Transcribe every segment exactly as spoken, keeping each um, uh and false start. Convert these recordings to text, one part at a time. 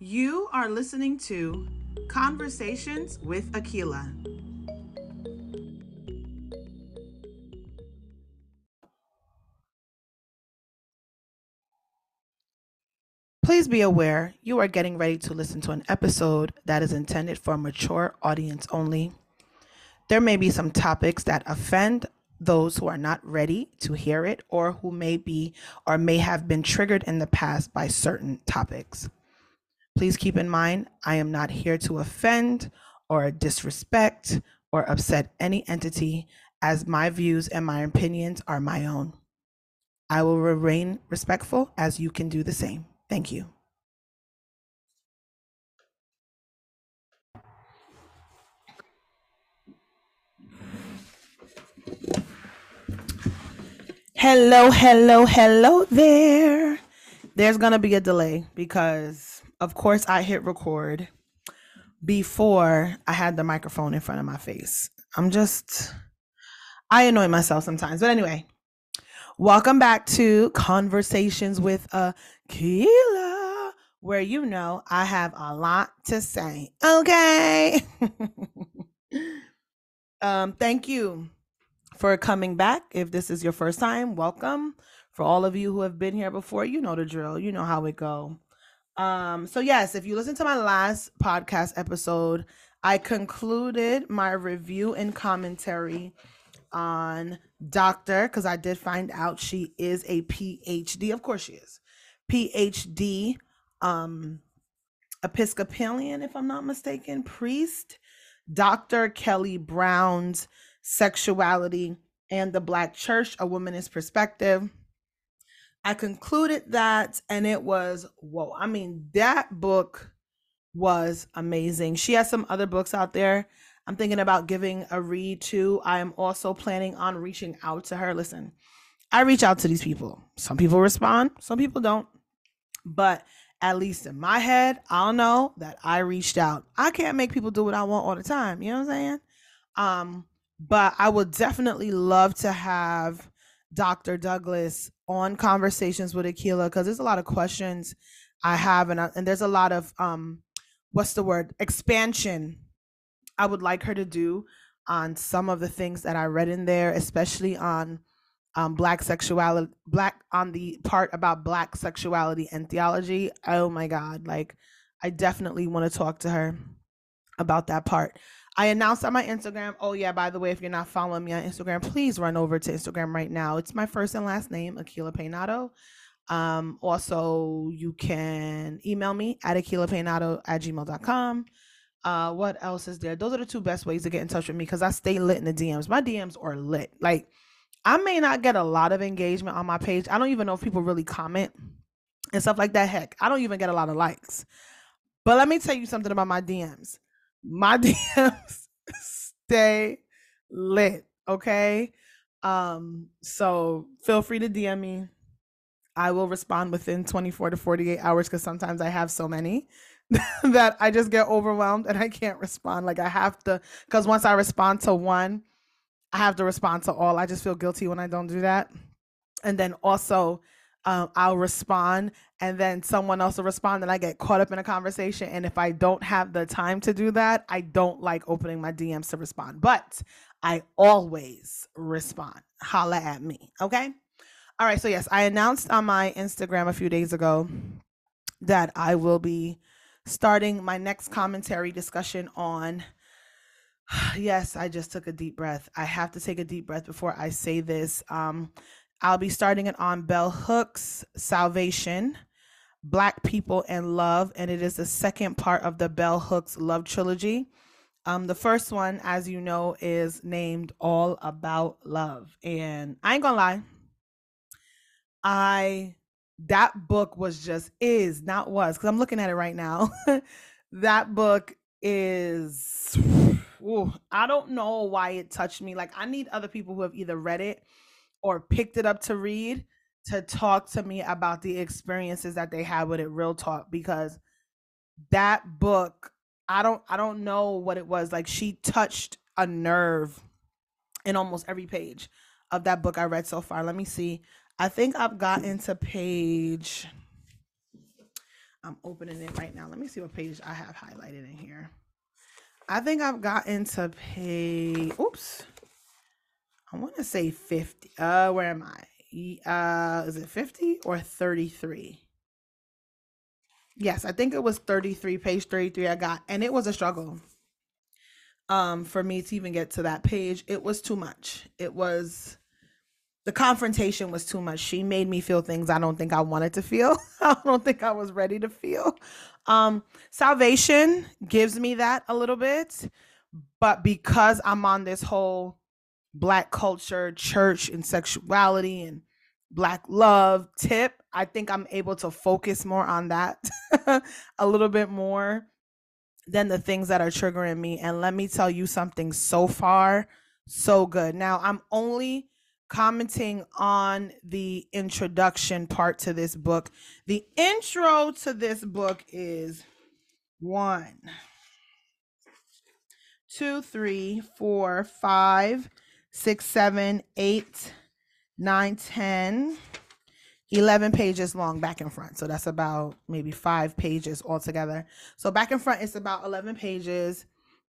You are listening to Conversations with Akilah. Please be aware you are getting ready to listen to an episode that is intended for a mature audience only. There may be some topics that offend those who are not ready to hear it or who may be or may have been triggered in the past by certain topics. Please keep in mind, I am not here to offend or disrespect or upset any entity, as my views and my opinions are my own. I will remain respectful as you can do the same. Thank you. Hello, hello, hello there. There's gonna be a delay because of course, I hit record before I had the microphone in front of my face. I'm just, I annoy myself sometimes. But anyway, welcome back to Conversations with Akilah, where you know I have a lot to say. Okay. um, thank you for coming back. If this is your first time, welcome. For all of you who have been here before, you know the drill. You know how it go. Um, so yes, if you listen to my last podcast episode, I concluded my review and commentary on Doctor, because I did find out she is a P H D. Of course she is. P H D, um, Episcopalian, if I'm not mistaken, priest, Doctor Kelly Brown's Sexuality and the Black Church, A Womanist Perspective. I concluded that, and it was, whoa, I mean, that book was amazing. She has some other books out there I'm thinking about giving a read to. I am also planning on reaching out to her. Listen, I reach out to these people. Some people respond, some people don't. But at least in my head, I'll know that I reached out. I can't make people do what I want all the time. You know what I'm saying? Um, but I would definitely love to have Doctor Douglas on Conversations with Akilah, because there's a lot of questions I have, and I, and there's a lot of um what's the word expansion I would like her to do on some of the things that I read in there, especially on um black sexuality black on the part about black sexuality and theology. Oh my god, like I definitely want to talk to her about that part. I announced on my Instagram, oh yeah, by the way, if you're not following me on Instagram, please run over to Instagram right now. It's my first and last name, Akilah Paynato. Um, also, you can email me at akilahpaynato at gmail dot com. Uh, what else is there? Those are the two best ways to get in touch with me, because I stay lit in the D Ms. My D Ms are lit. Like, I may not get a lot of engagement on my page. I don't even know if people really comment and stuff like that. Heck, I don't even get a lot of likes. But let me tell you something about my D Ms. My D Ms stay lit, okay? Um, so feel free to D M me. I will respond within twenty-four to forty-eight hours, because sometimes I have so many that I just get overwhelmed and I can't respond. Like I have to, because once I respond to one, I have to respond to all. I just feel guilty when I don't do that. And then also, Um, I'll respond, and then someone else will respond, and I get caught up in a conversation. And if I don't have the time to do that, I don't like opening my D Ms to respond, but I always respond. Holla at me. Okay. All right. So yes, I announced on my Instagram a few days ago that I will be starting my next commentary discussion on, yes, I just took a deep breath. I have to take a deep breath before I say this. Um, I'll be starting it on Bell Hooks, Salvation, Black People, and Love. And it is the second part of the Bell Hooks Love Trilogy. Um, the first one, as you know, is named All About Love. And I ain't gonna lie, I that book was just is, not was, because I'm looking at it right now. That book is, ooh, I don't know why it touched me. Like I need other people who have either read it or picked it up to read to talk to me about the experiences that they had with it, real talk, because that book, I don't I don't know what it was. Like she touched a nerve in almost every page of that book I read so far. Let me see. I think I've gotten to page I'm opening it right now. Let me see what page I have highlighted in here. I think I've gotten to page, oops, I want to say fifty. Uh, where am I? Uh, is it fifty or thirty-three? Yes, I think it was thirty-three, page thirty-three I got, and it was a struggle um, for me to even get to that page. It was too much. It was, the confrontation was too much. She made me feel things I don't think I wanted to feel. I don't think I was ready to feel. Um, salvation gives me that a little bit, but because I'm on this whole Black culture, church, and sexuality and Black love tip, I think I'm able to focus more on that a little bit more than the things that are triggering me. And let me tell you something, so far, so good. Now, I'm only commenting on the introduction part to this book. The intro to this book is one, two, three, four, five, six, seven, eight, nine, ten, eleven pages long back and front. So that's about maybe five pages altogether. So back and front, it's about eleven pages.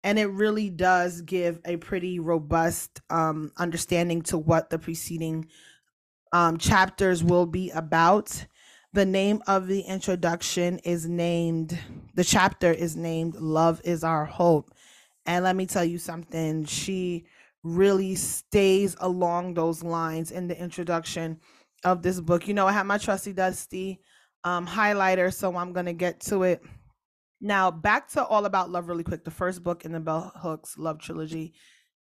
And it really does give a pretty robust um, understanding to what the preceding um, chapters will be about. The name of the introduction is named, the chapter is named Love is Our Hope. And let me tell you something, she really stays along those lines in the introduction of this book. You know, I have my trusty dusty um, highlighter, so I'm gonna get to it. Now, back to All About Love really quick, the first book in the Bell Hooks Love Trilogy.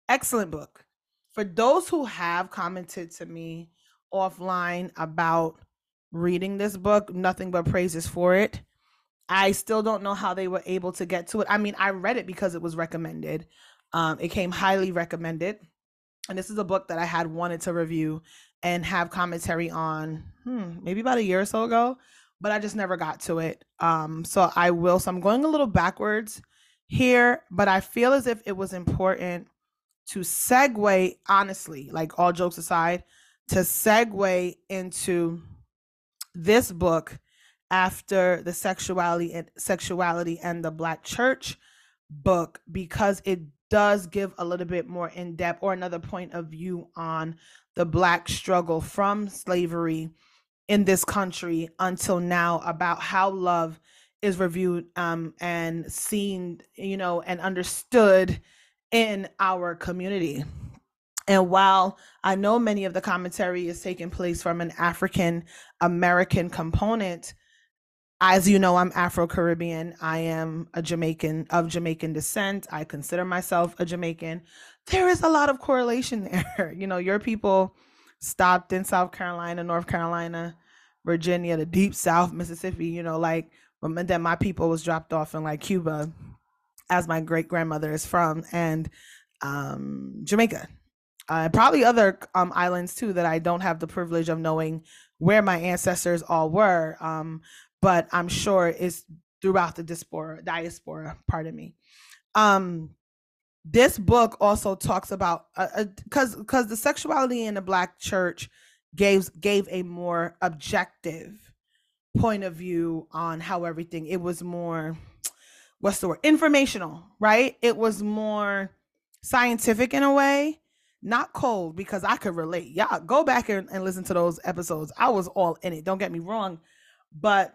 Excellent book. For those who have commented to me offline about reading this book, nothing but praises for it. I still don't know how they were able to get to it. I mean, I read it because it was recommended. Um, it came highly recommended, and this is a book that I had wanted to review and have commentary on hmm, maybe about a year or so ago, but I just never got to it. Um, so I will. So I'm going a little backwards here, but I feel as if it was important to segue, honestly, like all jokes aside, to segue into this book after the sexuality and sexuality and the Black Church book, because it does give a little bit more in depth or another point of view on the Black struggle from slavery in this country until now, about how love is reviewed um, and seen, you know, and understood in our community. And while I know many of the commentary is taking place from an African American component, as you know, I'm Afro-Caribbean. I am a Jamaican, of Jamaican descent. I consider myself a Jamaican. There is a lot of correlation there. You know, your people stopped in South Carolina, North Carolina, Virginia, the deep South, Mississippi, you know, like, but then my people was dropped off in like Cuba, as my great grandmother is from, and um, Jamaica, uh, probably other um, islands too, that I don't have the privilege of knowing where my ancestors all were. Um, But I'm sure it's throughout the diaspora, diaspora, pardon me. Um, this book also talks about, because uh, because the sexuality in the Black Church gave, gave a more objective point of view on how everything, it was more, what's the word, informational, right? It was more scientific in a way, not cold, because I could relate. Y'all go back and, and listen to those episodes. I was all in it, don't get me wrong, but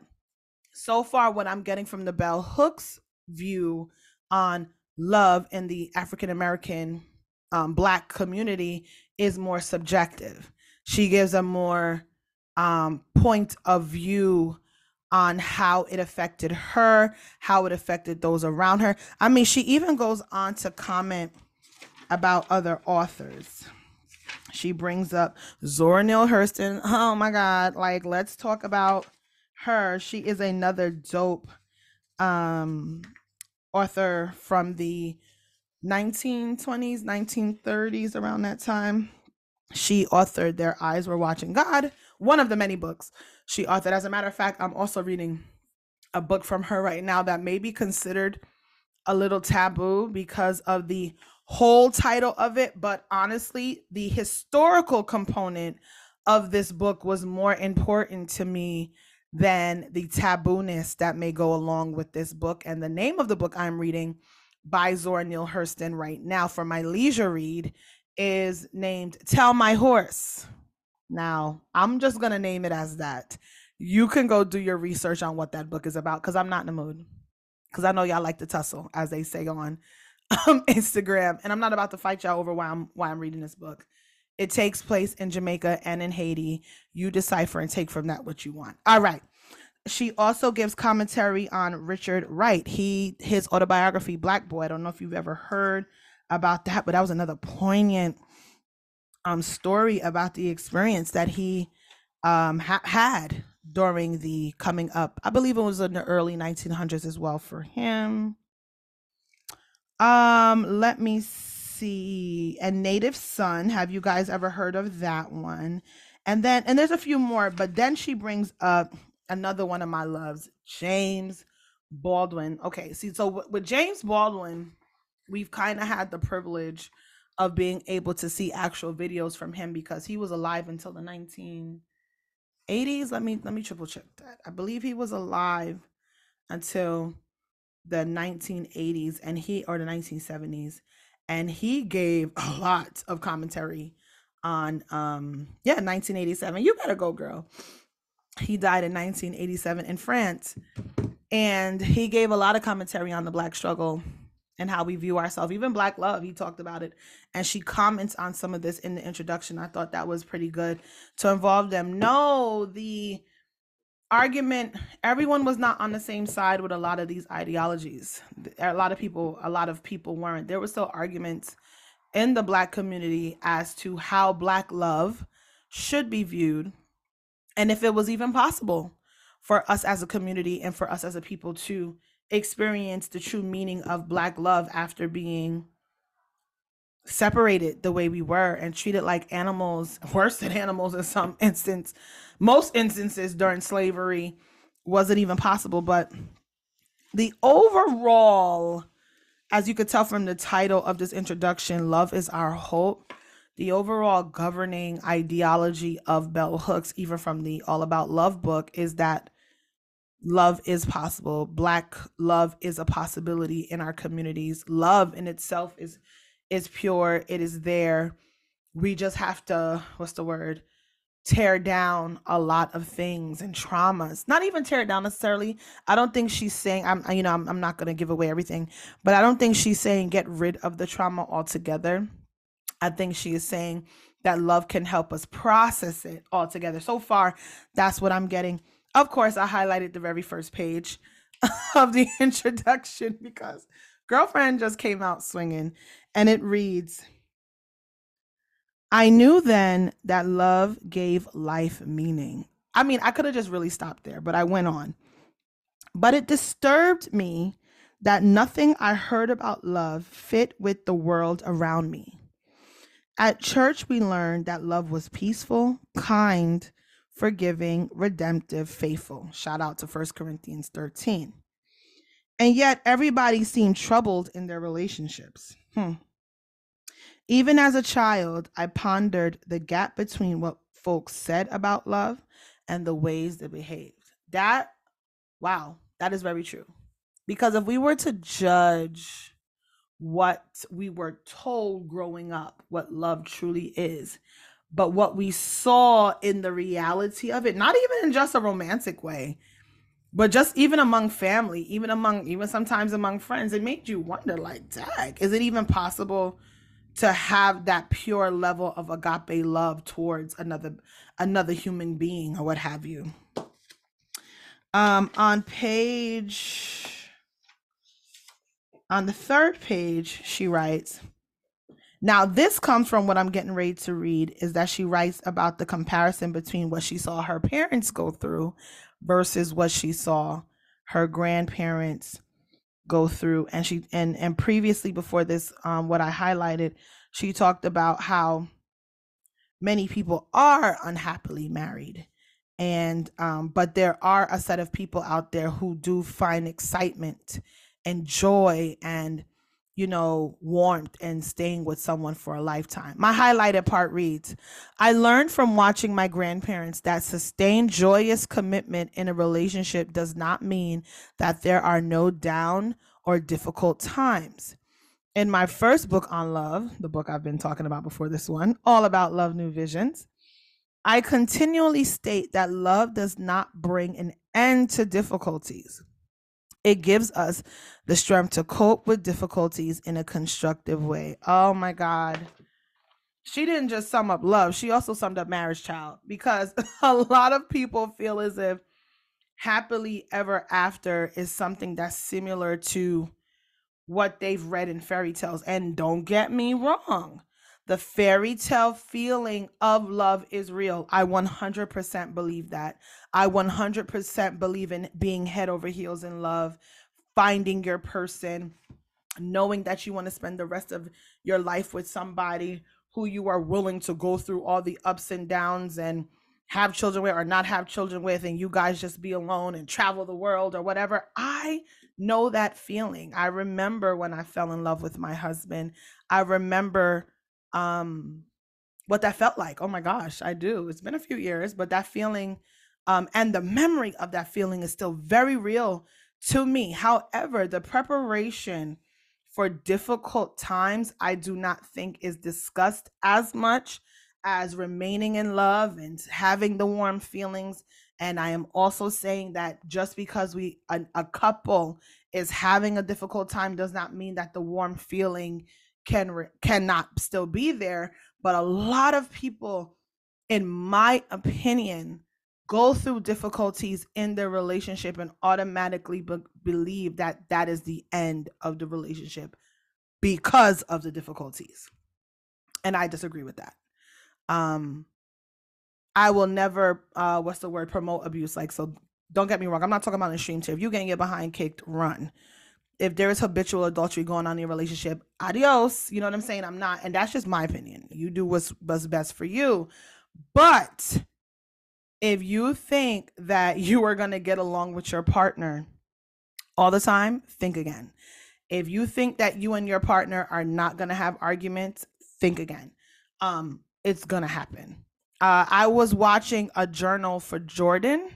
so far, what I'm getting from the Bell Hooks view on love in the African-American um, Black community is more subjective. She gives a more um, point of view on how it affected her, how it affected those around her. I mean, she even goes on to comment about other authors. She brings up Zora Neale Hurston. Oh my God, like, let's talk about her. She is another dope um author from the nineteen twenties, nineteen thirties, around that time. She authored Their Eyes Were Watching God, one of the many books she authored. As a matter of fact, I'm also reading a book from her right now that may be considered a little taboo because of the whole title of it, but honestly, the historical component of this book was more important to me than the tabooness that may go along with this book. And the name of the book I'm reading by Zora Neale Hurston right now for my leisure read is named Tell My Horse. Now, I'm just gonna name it as that. You can go do your research on what that book is about, because I'm not in the mood. Because I know y'all like to tussle, as they say on um, Instagram. And I'm not about to fight y'all over why I'm, why I'm reading this book. It takes place in Jamaica and in Haiti. You decipher and take from that what you want. All right. She also gives commentary on Richard Wright. He, his autobiography, Black Boy. I don't know if you've ever heard about that, but that was another poignant um, story about the experience that he um, ha had during the coming up. I believe it was in the early nineteen hundreds as well for him. Um, let me see. And Native Son. Have you guys ever heard of that one? And then, and there's a few more, but then she brings up another one of my loves, James Baldwin. Okay, see, so with James Baldwin, we've kind of had the privilege of being able to see actual videos from him because he was alive until the nineteen eighties. Let me let me triple check that. I believe he was alive until the nineteen eighties and he, or the nineteen seventies, and he gave a lot of commentary on um yeah, nineteen eighty-seven. You better go, girl. He died in nineteen eighty-seven in France, and he gave a lot of commentary on the Black struggle and how we view ourselves, even Black love. He talked about it, and she comments on some of this in the introduction. I thought that was pretty good to involve them. No, the argument, everyone was not on the same side with a lot of these ideologies. A lot of people, a lot of people weren't. There were still arguments in the Black community as to how Black love should be viewed, and if it was even possible for us as a community and for us as a people to experience the true meaning of Black love after being separated the way we were and treated like animals, worse than animals in some instance. Most instances during slavery wasn't even possible. But the overall, as you could tell from the title of this introduction, Love is Our Hope, the overall governing ideology of Bell Hooks, even from the All About Love book, is that love is possible. Black love is a possibility in our communities. Love in itself is is pure. It is there. We just have to, what's the word, tear down a lot of things and traumas. Not even tear it down necessarily. I don't think she's saying, I'm, you know, I'm, I'm not going to give away everything, but I don't think she's saying get rid of the trauma altogether. I think she is saying that love can help us process it altogether. So far, that's what I'm getting. Of course, I highlighted the very first page of the introduction because girlfriend just came out swinging, and it reads, I knew then that love gave life meaning. I mean, I could have just really stopped there, but I went on. But it disturbed me that nothing I heard about love fit with the world around me. At church, we learned that love was peaceful, kind, forgiving, redemptive, faithful. Shout out to First Corinthians thirteen. And yet everybody seemed troubled in their relationships. Hmm. Even as a child, I pondered the gap between what folks said about love and the ways they behaved. That, wow, that is very true. Because if we were to judge what we were told growing up, what love truly is, but what we saw in the reality of it, not even in just a romantic way, but just even among family, even among, even sometimes among friends, it made you wonder, like, dang, is it even possible to have that pure level of agape love towards another, another human being or what have you? Um, on page, on the third page, she writes, now, this comes from what I'm getting ready to read, is that she writes about the comparison between what she saw her parents go through versus what she saw her grandparents go through. And she, and, and previously before this, um, what I highlighted, she talked about how many people are unhappily married. And, um, but there are a set of people out there who do find excitement and joy and you know, warmth and staying with someone for a lifetime. My highlighted part reads, I learned from watching my grandparents that sustained joyous commitment in a relationship does not mean that there are no down or difficult times. In my first book on love, the book I've been talking about before this one, All About Love, New Visions, I continually state that love does not bring an end to difficulties. It gives us the strength to cope with difficulties in a constructive way. Oh my God. She didn't just sum up love. She also summed up marriage, child, because a lot of people feel as if happily ever after is something that's similar to what they've read in fairy tales. And don't get me wrong. The fairy tale feeling of love is real. I one hundred percent believe that. I one hundred percent believe in being head over heels in love, finding your person, knowing that you want to spend the rest of your life with somebody who you are willing to go through all the ups and downs and have children with or not have children with, and you guys just be alone and travel the world or whatever. I know that feeling. I remember when I fell in love with my husband. I remember um what that felt like. Oh my gosh, I do. It's been a few years, but that feeling um and the memory of that feeling is still very real to me. However, the preparation for difficult times, I do not think is discussed as much as remaining in love and having the warm feelings. And I am also saying that just because we a, a couple is having a difficult time does not mean that the warm feeling can re- cannot still be there. But a lot of people, in my opinion, go through difficulties in their relationship and automatically be- believe that that is the end of the relationship because of the difficulties. And I disagree with that. Um, I will never, uh, what's the word, promote abuse. Like, so don't get me wrong. I'm not talking about extremes here. If you're getting your behind kicked, run. If there is habitual adultery going on in your relationship, adios. You know what I'm saying? I'm not. And that's just my opinion. You do what's, what's best for you. But if you think that you are going to get along with your partner all the time, think again. If you think that you and your partner are not going to have arguments, think again. Um, it's going to happen. Uh, I was watching A Journal for Jordan.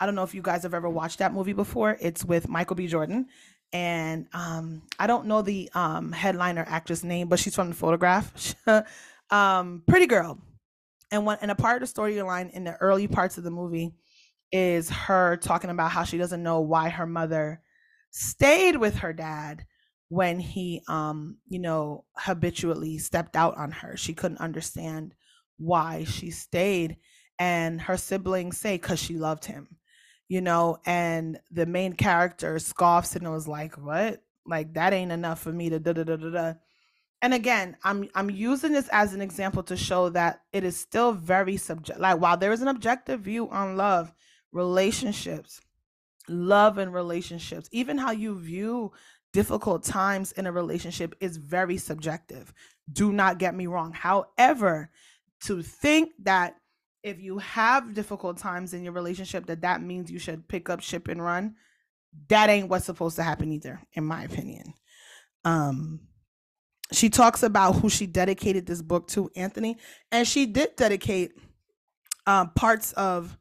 I don't know if you guys have ever watched that movie before. It's with Michael B. Jordan. And um I don't know the um headliner actress name, but she's from The Photograph. um pretty girl. And one and a part of the storyline in the early parts of the movie is her talking about how she doesn't know why her mother stayed with her dad when he um you know habitually stepped out on her. She couldn't understand why she stayed, and her siblings say 'cause she loved him. You know, and the main character scoffs and was like, what? Like, that ain't enough for me to da da da da da. And again, I'm I'm using this as an example to show that it is still very subject. Like, while there is an objective view on love, relationships, love and relationships, even how you view difficult times in a relationship is very subjective. Do not get me wrong. However, to think that if you have difficult times in your relationship, that that means you should pick up, ship, and run, that ain't what's supposed to happen either, in my opinion. Um, she talks about who she dedicated this book to, Anthony, and she did dedicate uh, parts of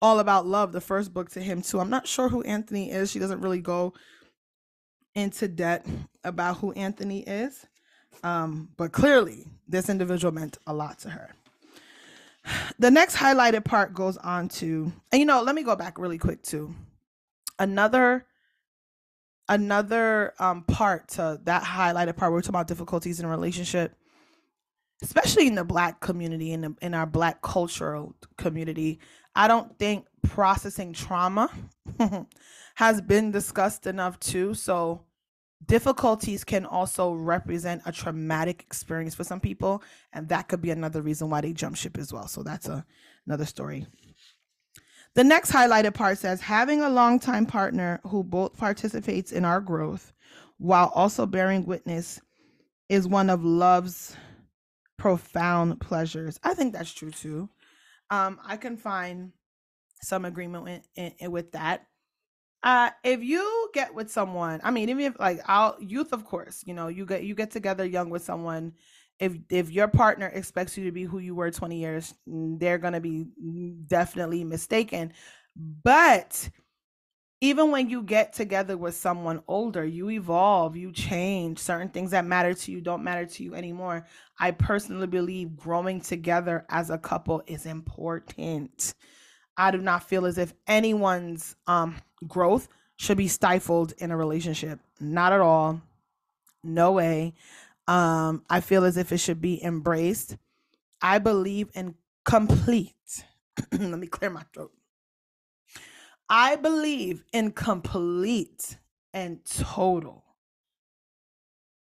All About Love, the first book, to him too. I'm not sure who Anthony is. She doesn't really go into depth about who Anthony is, um, but clearly this individual meant a lot to her. The next highlighted part goes on to, and you know, let me go back really quick to another, another um, part to that highlighted part. We're talking about difficulties in a relationship, especially in the Black community, in the, in our Black cultural community. I don't think processing trauma has been discussed enough too. So difficulties can also represent a traumatic experience for some people, and that could be another reason why they jump ship as well. So that's a, another story. The next highlighted part says, having a longtime partner who both participates in our growth while also bearing witness is one of love's profound pleasures. I think that's true too. Um, I can find some agreement in, in, in, with that. Uh, if you get with someone, I mean, even if like I'll youth, of course, you know, you get you get together young with someone. If if your partner expects you to be who you were twenty years, they're going to be definitely mistaken. But even when you get together with someone older, you evolve, you change. Certain things that matter to you don't matter to you anymore. I personally believe growing together as a couple is important. I do not feel as if anyone's um, growth should be stifled in a relationship. Not at all. No way. Um, I feel as if it should be embraced. I believe in complete. Let me clear my throat. I believe in complete and total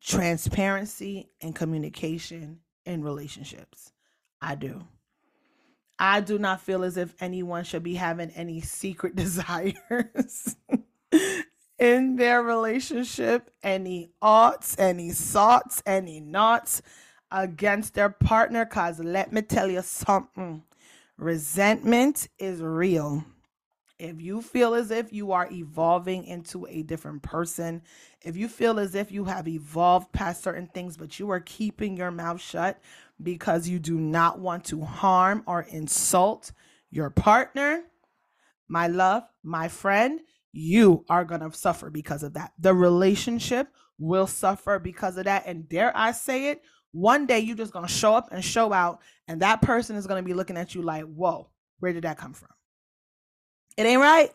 transparency and communication in relationships. I do. I do not feel as if anyone should be having any secret desires in their relationship, any oughts, any sots, any nots against their partner, because let me tell you something, resentment is real. If you feel as if you are evolving into a different person, if you feel as if you have evolved past certain things, but you are keeping your mouth shut because you do not want to harm or insult your partner, my love, my friend, you are going to suffer because of that. The relationship will suffer because of that. And dare I say it, one day you're just going to show up and show out, and that person is going to be looking at you like, whoa, where did that come from? It ain't right.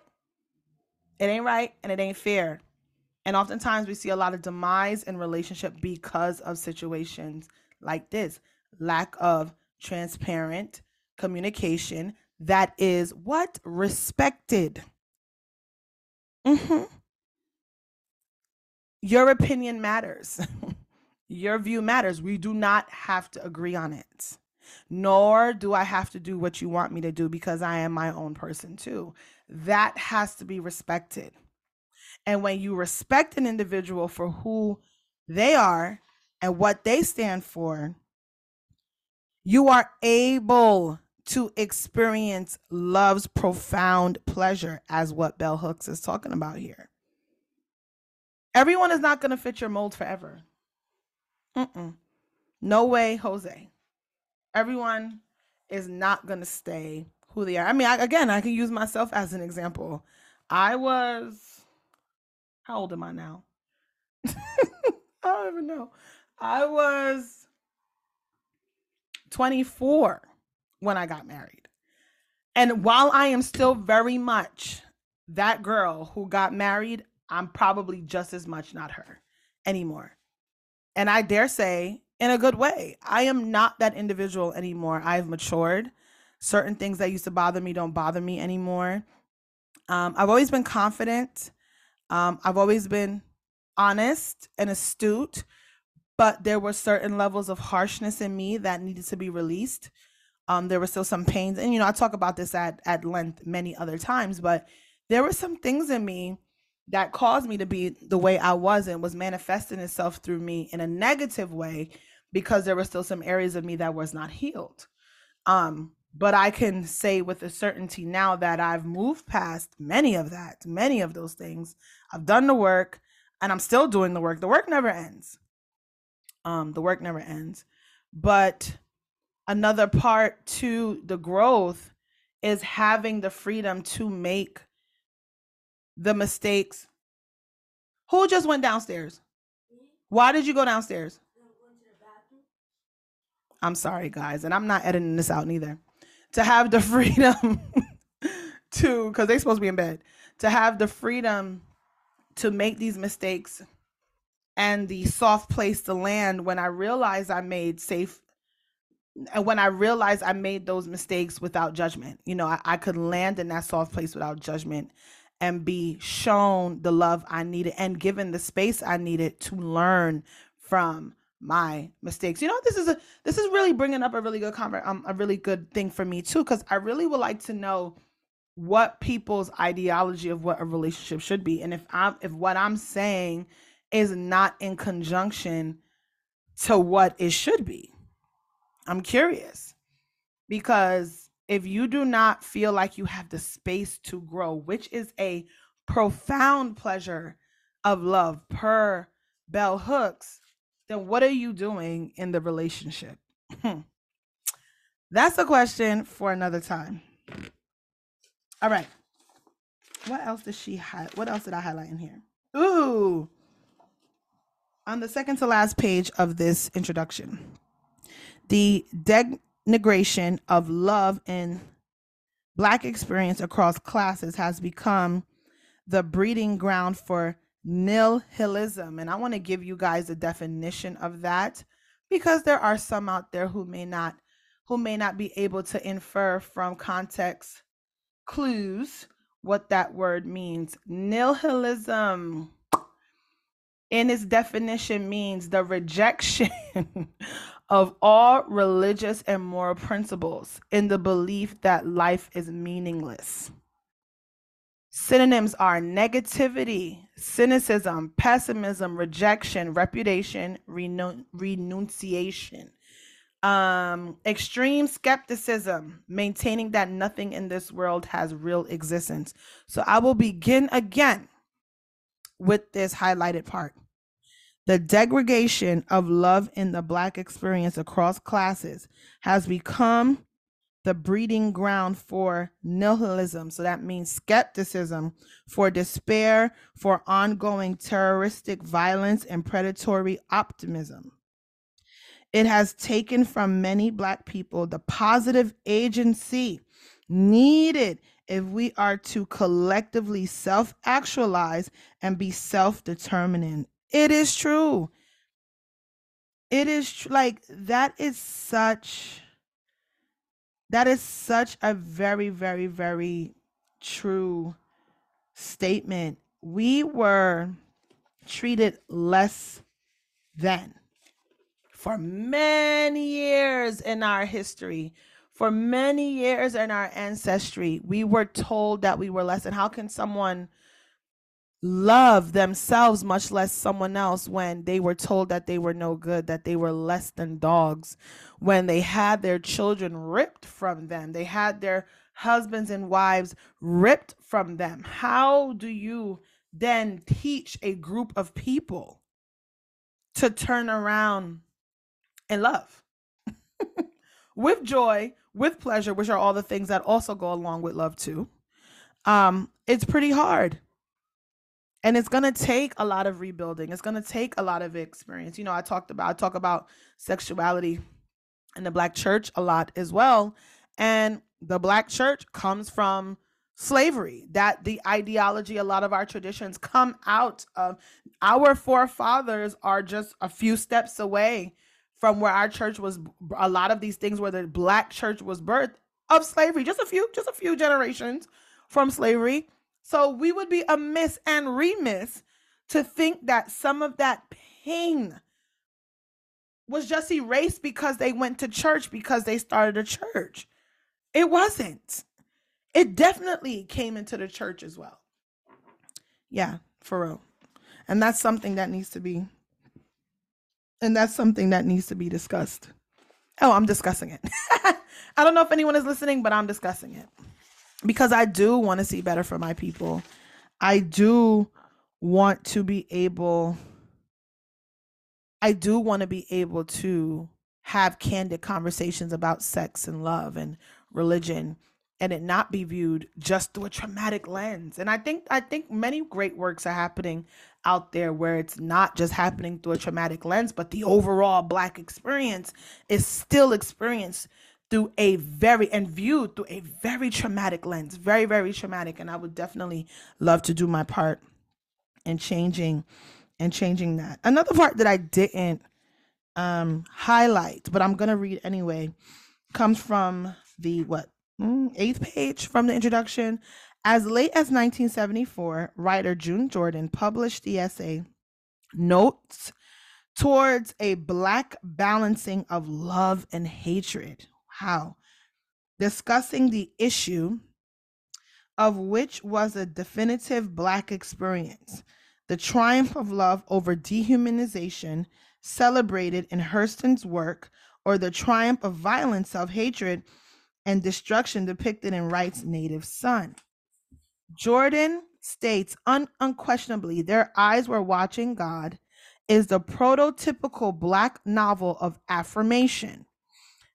It ain't right, and it ain't fair. And oftentimes we see a lot of demise in relationship because of situations like this. Lack of transparent communication that is what? Respected. Mm-hmm. Your opinion matters. Your view matters. We do not have to agree on it. Nor do I have to do what you want me to do, because I am my own person too. That has to be respected. And when you respect an individual for who they are and what they stand for, you are able to experience love's profound pleasure, as what Bell Hooks is talking about here. Everyone is not going to fit your mold forever. Mm-mm. No way, Jose. Everyone is not going to stay who they are. I mean, I, again, I can use myself as an example. I was, how old am I now? I don't even know. I was twenty-four when I got married. And while I am still very much that girl who got married, I'm probably just as much not her anymore. And I dare say, in a good way, I am not that individual anymore. I've matured. Certain things that used to bother me don't bother me anymore. Um, I've always been confident. Um, I've always been honest and astute, but there were certain levels of harshness in me that needed to be released. Um, there were still some pains. And, you know, I talk about this at, at length many other times, but there were some things in me that caused me to be the way I was and was manifesting itself through me in a negative way, because there were still some areas of me that was not healed. Um, but I can say with a certainty now that I've moved past many of that, many of those things. I've done the work, and I'm still doing the work. The work never ends. Um, the work never ends. But another part to the growth is having the freedom to make the mistakes. Who just went downstairs? Why did you go downstairs? I'm sorry, guys, and I'm not editing this out neither. To have the freedom to, because they're supposed to be in bed, to have the freedom to make these mistakes and the soft place to land when I realized I made safe, and when I realized I made those mistakes without judgment. You know, I, I could land in that soft place without judgment and be shown the love I needed and given the space I needed to learn from my mistakes. You know, this is a this is really bringing up a really good conver- um, a really good thing for me too, because I really would like to know what people's ideology of what a relationship should be, and if I'm if what I'm saying is not in conjunction to what it should be. I'm curious, because if you do not feel like you have the space to grow, which is a profound pleasure of love per Bell Hooks, then what are you doing in the relationship? That's a question for another time. All right. What else did she highlight? What else did I highlight in here? Ooh. On the second to last page of this introduction, the denigration of love in Black experience across classes has become the breeding ground for nihilism. And I want to give you guys a definition of that, because there are some out there who may not who may not be able to infer from context clues what that word means. Nihilism in its definition means the rejection of all religious and moral principles in the belief that life is meaningless. Synonyms are negativity, cynicism, pessimism, rejection, repudiation, renun- renunciation, um, extreme skepticism, maintaining that nothing in this world has real existence. So I will begin again with this highlighted part. The degradation of love in the Black experience across classes has become the breeding ground for nihilism. So that means skepticism, for despair, for ongoing terroristic violence and predatory optimism. It has taken from many Black people the positive agency needed if we are to collectively self-actualize and be self-determining. It is true. It is tr- like that is such... That is such a very, very, very true statement. We were treated less than for many years in our history, for many years in our ancestry. We were told that we were less than. How can someone love themselves, much less someone else, when they were told that they were no good, that they were less than dogs, when they had their children ripped from them, they had their husbands and wives ripped from them? How do you then teach a group of people to turn around and love with joy, with pleasure, which are all the things that also go along with love too? Um, it's pretty hard. And it's going to take a lot of rebuilding. It's going to take a lot of experience. You know, I talked about, I talk about sexuality in the Black church a lot as well. And the Black church comes from slavery, that the ideology, a lot of our traditions come out of. Our forefathers are just a few steps away from where our church was. A lot of these things where the Black church was birthed of slavery, just a few, just a few generations from slavery. So we would be amiss and remiss to think that some of that pain was just erased because they went to church, because they started a church. It wasn't. It definitely came into the church as well. Yeah, for real. And that's something that needs to be, and that's something that needs to be discussed. Oh, I'm discussing it. I don't know if anyone is listening, but I'm discussing it. Because I do want to see better for my people. I do want to be able, I do want to be able to have candid conversations about sex and love and religion, and it not be viewed just through a traumatic lens. And I think, I think many great works are happening out there where it's not just happening through a traumatic lens, but the overall Black experience is still experienced through a very, and viewed through a very traumatic lens, very, very traumatic. And I would definitely love to do my part in changing, and changing that. Another part that I didn't um, highlight, but I'm going to read anyway, comes from the, what, eighth page from the introduction. As late as nineteen seventy-four, writer June Jordan published the essay, Notes Towards a Black Balancing of Love and Hatred. How? Discussing the issue of which was a definitive Black experience, the triumph of love over dehumanization, celebrated in Hurston's work, or the triumph of violence, self-hatred, and destruction depicted in Wright's Native Son. Jordan states un- unquestionably their eyes were watching God is the prototypical Black novel of affirmation.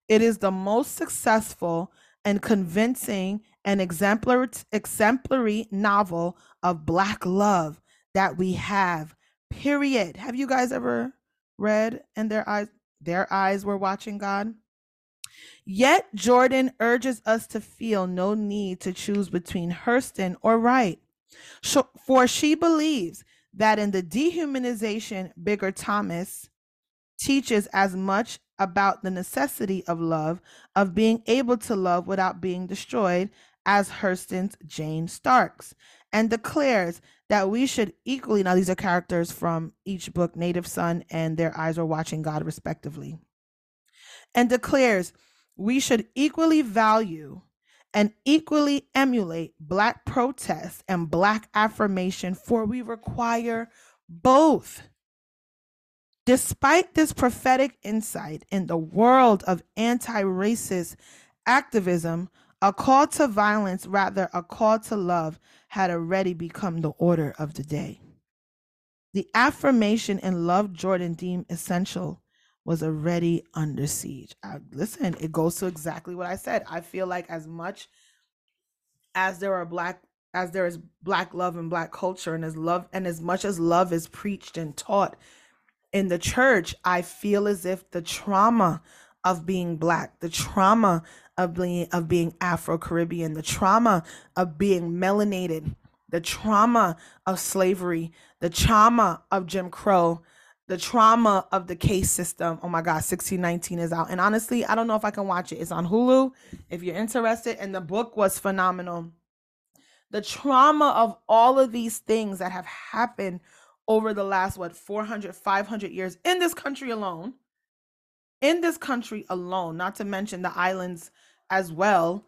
It is the most successful and convincing and exemplary, exemplary novel of Black love that we have, period. Have you guys ever read And Their Eyes, Their Eyes Were Watching God? Yet Jordan urges us to feel no need to choose between Hurston or Wright, for she believes that in the dehumanization, Bigger Thomas teaches as much about the necessity of love, of being able to love without being destroyed, as Hurston's Jane Starks, and declares that we should equally, now these are characters from each book, Native Son and Their Eyes Were Watching God, respectively, and declares we should equally value and equally emulate Black protest and Black affirmation, for we require both. Despite this prophetic insight in the world of anti-racist activism, a call to violence, rather a call to love, had already become the order of the day. The affirmation and love Jordan deemed essential was already under siege. I, listen, it goes to exactly what I said. I feel like as much as there are black, as there is Black love and Black culture, and as love, and as much as love is preached and taught in the church, I feel as if the trauma of being Black, the trauma of being of being Afro-Caribbean, the trauma of being melanated, the trauma of slavery, the trauma of Jim Crow, the trauma of the case system. Oh my God, sixteen nineteen is out. And honestly, I don't know if I can watch it. It's on Hulu if you're interested. And the book was phenomenal. The trauma of all of these things that have happened over the last, what, four hundred, five hundred years in this country alone, in this country alone, not to mention the islands as well,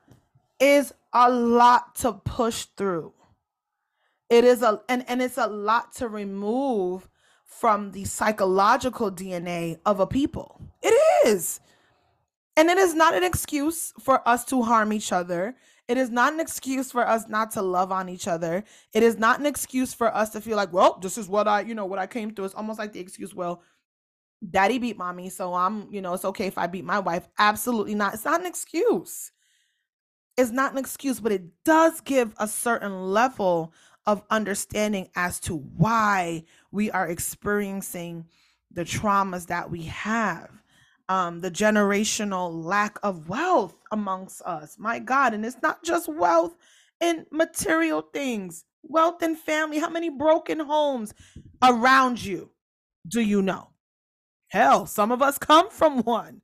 is a lot to push through. It is a, and, and it's a lot to remove from the psychological D N A of a people. It is. And it is not an excuse for us to harm each other. It is not an excuse for us not to love on each other. It is not an excuse for us to feel like, well, this is what I, you know, what I came through. It's almost like the excuse, well, daddy beat mommy, so I'm, you know, it's okay if I beat my wife. Absolutely not. It's not an excuse. It's not an excuse, but it does give a certain level of understanding as to why we are experiencing the traumas that we have, um, the generational lack of wealth amongst us. My God, and it's not just wealth in material things, wealth in family. How many broken homes around you do you know? Hell, some of us come from one,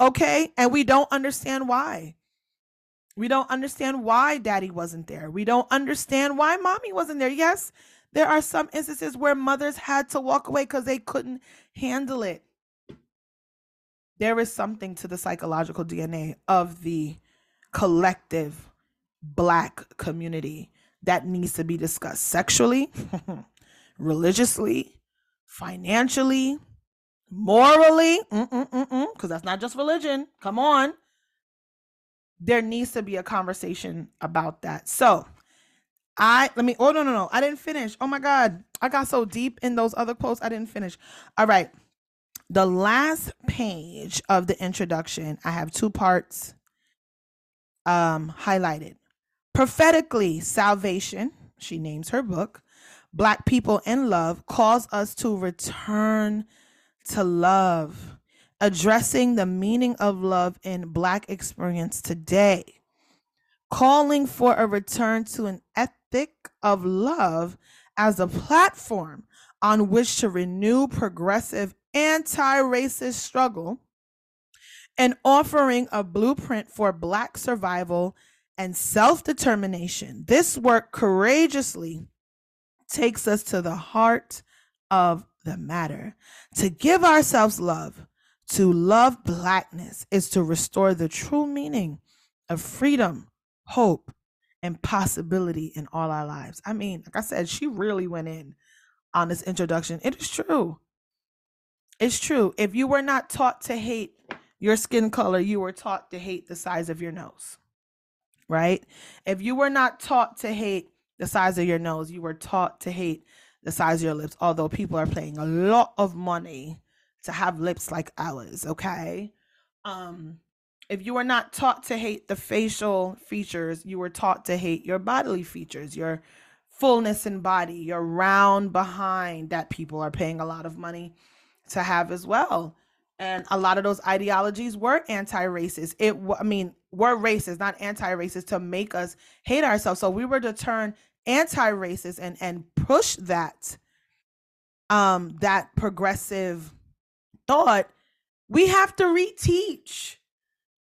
okay? And we don't understand why. We don't understand why daddy wasn't there. We don't understand why mommy wasn't there. Yes, there are some instances where mothers had to walk away because they couldn't handle it. There is something to the psychological D N A of the collective Black community that needs to be discussed sexually, religiously, financially, morally, because that's not just religion. Come on. There needs to be a conversation about that. So I, let me, oh, no, no, no. I didn't finish. Oh my God. I got so deep in those other quotes. I didn't finish. All right. The last page of the introduction, I have two parts um, highlighted. Prophetically, Salvation, she names her book, Black People in Love, calls us to return to love, addressing the meaning of love in Black experience today, calling for a return to an ethic of love as a platform on which to renew progressive anti-racist struggle, and offering a blueprint for Black survival and self-determination. This work courageously takes us to the heart of the matter. To give ourselves love, to love Blackness, is to restore the true meaning of freedom, hope, and possibility in all our lives. I mean, like I said, she really went in on this introduction. It is true. It's true. If you were not taught to hate your skin color, you were taught to hate the size of your nose, right? If you were not taught to hate the size of your nose. You were taught to hate the size of your lips, although people are paying a lot of money to have lips like ours, okay? Um, if you were not taught to hate the facial features, you were taught to hate your bodily features, your fullness in body, your round behind that people are paying a lot of money to have as well. And a lot of those ideologies were anti-racist. It, I mean, were racist, not anti-racist, to make us hate ourselves. So we were to turn anti-racist and and push that, um, that progressive thought. We have to reteach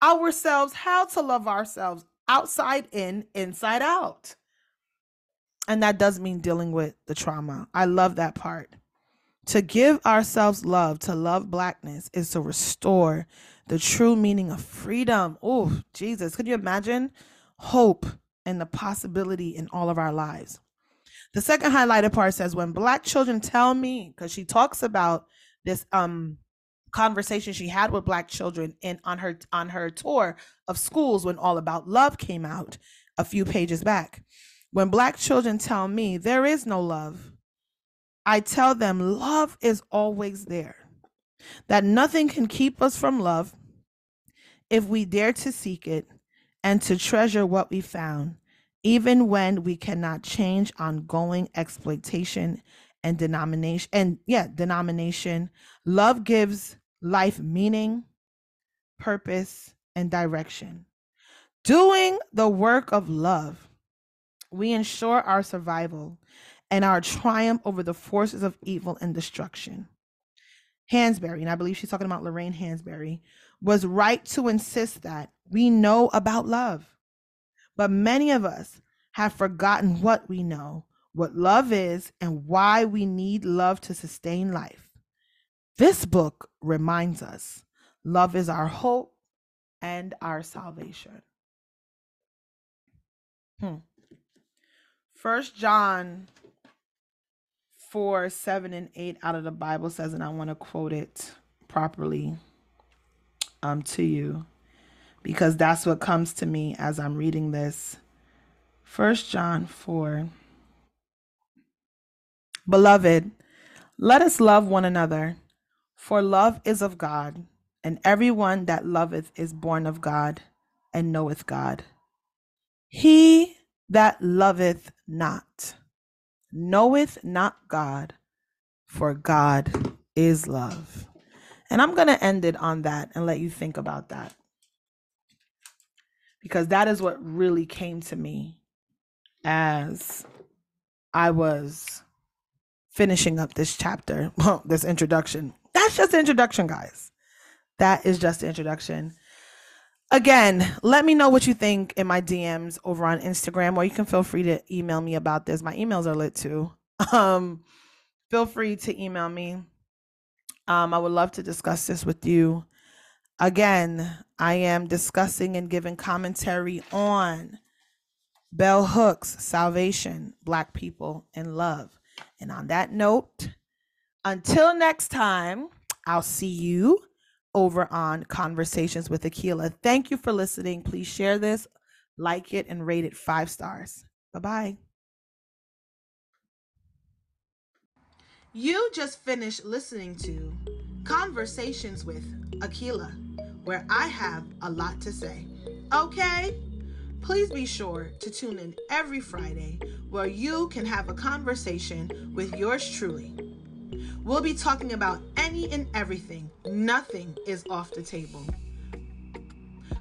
ourselves how to love ourselves, outside in, inside out. And that does mean dealing with the trauma. I love that part. To give ourselves love, to love Blackness, is to restore the true meaning of freedom. Oh, Jesus, could you imagine hope and the possibility in all of our lives? The second highlighted part says, when Black children tell me, because she talks about this um, conversation she had with Black children in on her on her tour of schools when All About Love came out a few pages back. When Black children tell me there is no love, I tell them love is always there, that nothing can keep us from love if we dare to seek it and to treasure what we found, even when we cannot change ongoing exploitation and denomination. And yeah, denomination. Love gives life meaning, purpose, and direction. Doing the work of love, we ensure our survival and our triumph over the forces of evil and destruction. Hansberry, and I believe she's talking about Lorraine Hansberry, was right to insist that we know about love. But many of us have forgotten what we know, what love is, and why we need love to sustain life. This book reminds us love is our hope and our salvation. Hmm. First John four, seven, and eight out of the Bible says, and I want to quote it properly um, to you, because that's what comes to me as I'm reading this. First John four. Beloved, let us love one another, for love is of God, and everyone that loveth is born of God and knoweth God. He that loveth not knoweth not God, for God is love. And I'm going to end it on that and let you think about that, because that is what really came to me as I was finishing up this chapter, well, this introduction. That's just the introduction, guys. That is just the introduction. Again, let me know what you think in my D Ms over on Instagram, or you can feel free to email me about this. My emails are lit too. Um, feel free to email me. Um, I would love to discuss this with you. Again, I am discussing and giving commentary on Bell Hooks' Salvation, Black People, and Love. And on that note, until next time, I'll see you over on Conversations with Akilah. Thank you for listening. Please share this, like it, and rate it five stars. Bye-bye. You just finished listening to Conversations with Akilah, where I have a lot to say. Okay? Please be sure to tune in every Friday, where you can have a conversation with yours truly. We'll be talking about any and everything. Nothing is off the table.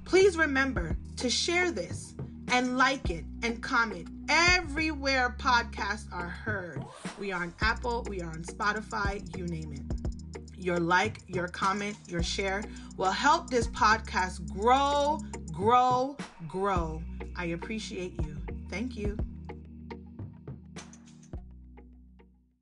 Please remember to share this and like it and comment everywhere podcasts are heard. We are on Apple, we are on Spotify, you name it. Your like, your comment, your share will help this podcast grow, grow, grow. I appreciate you. Thank you.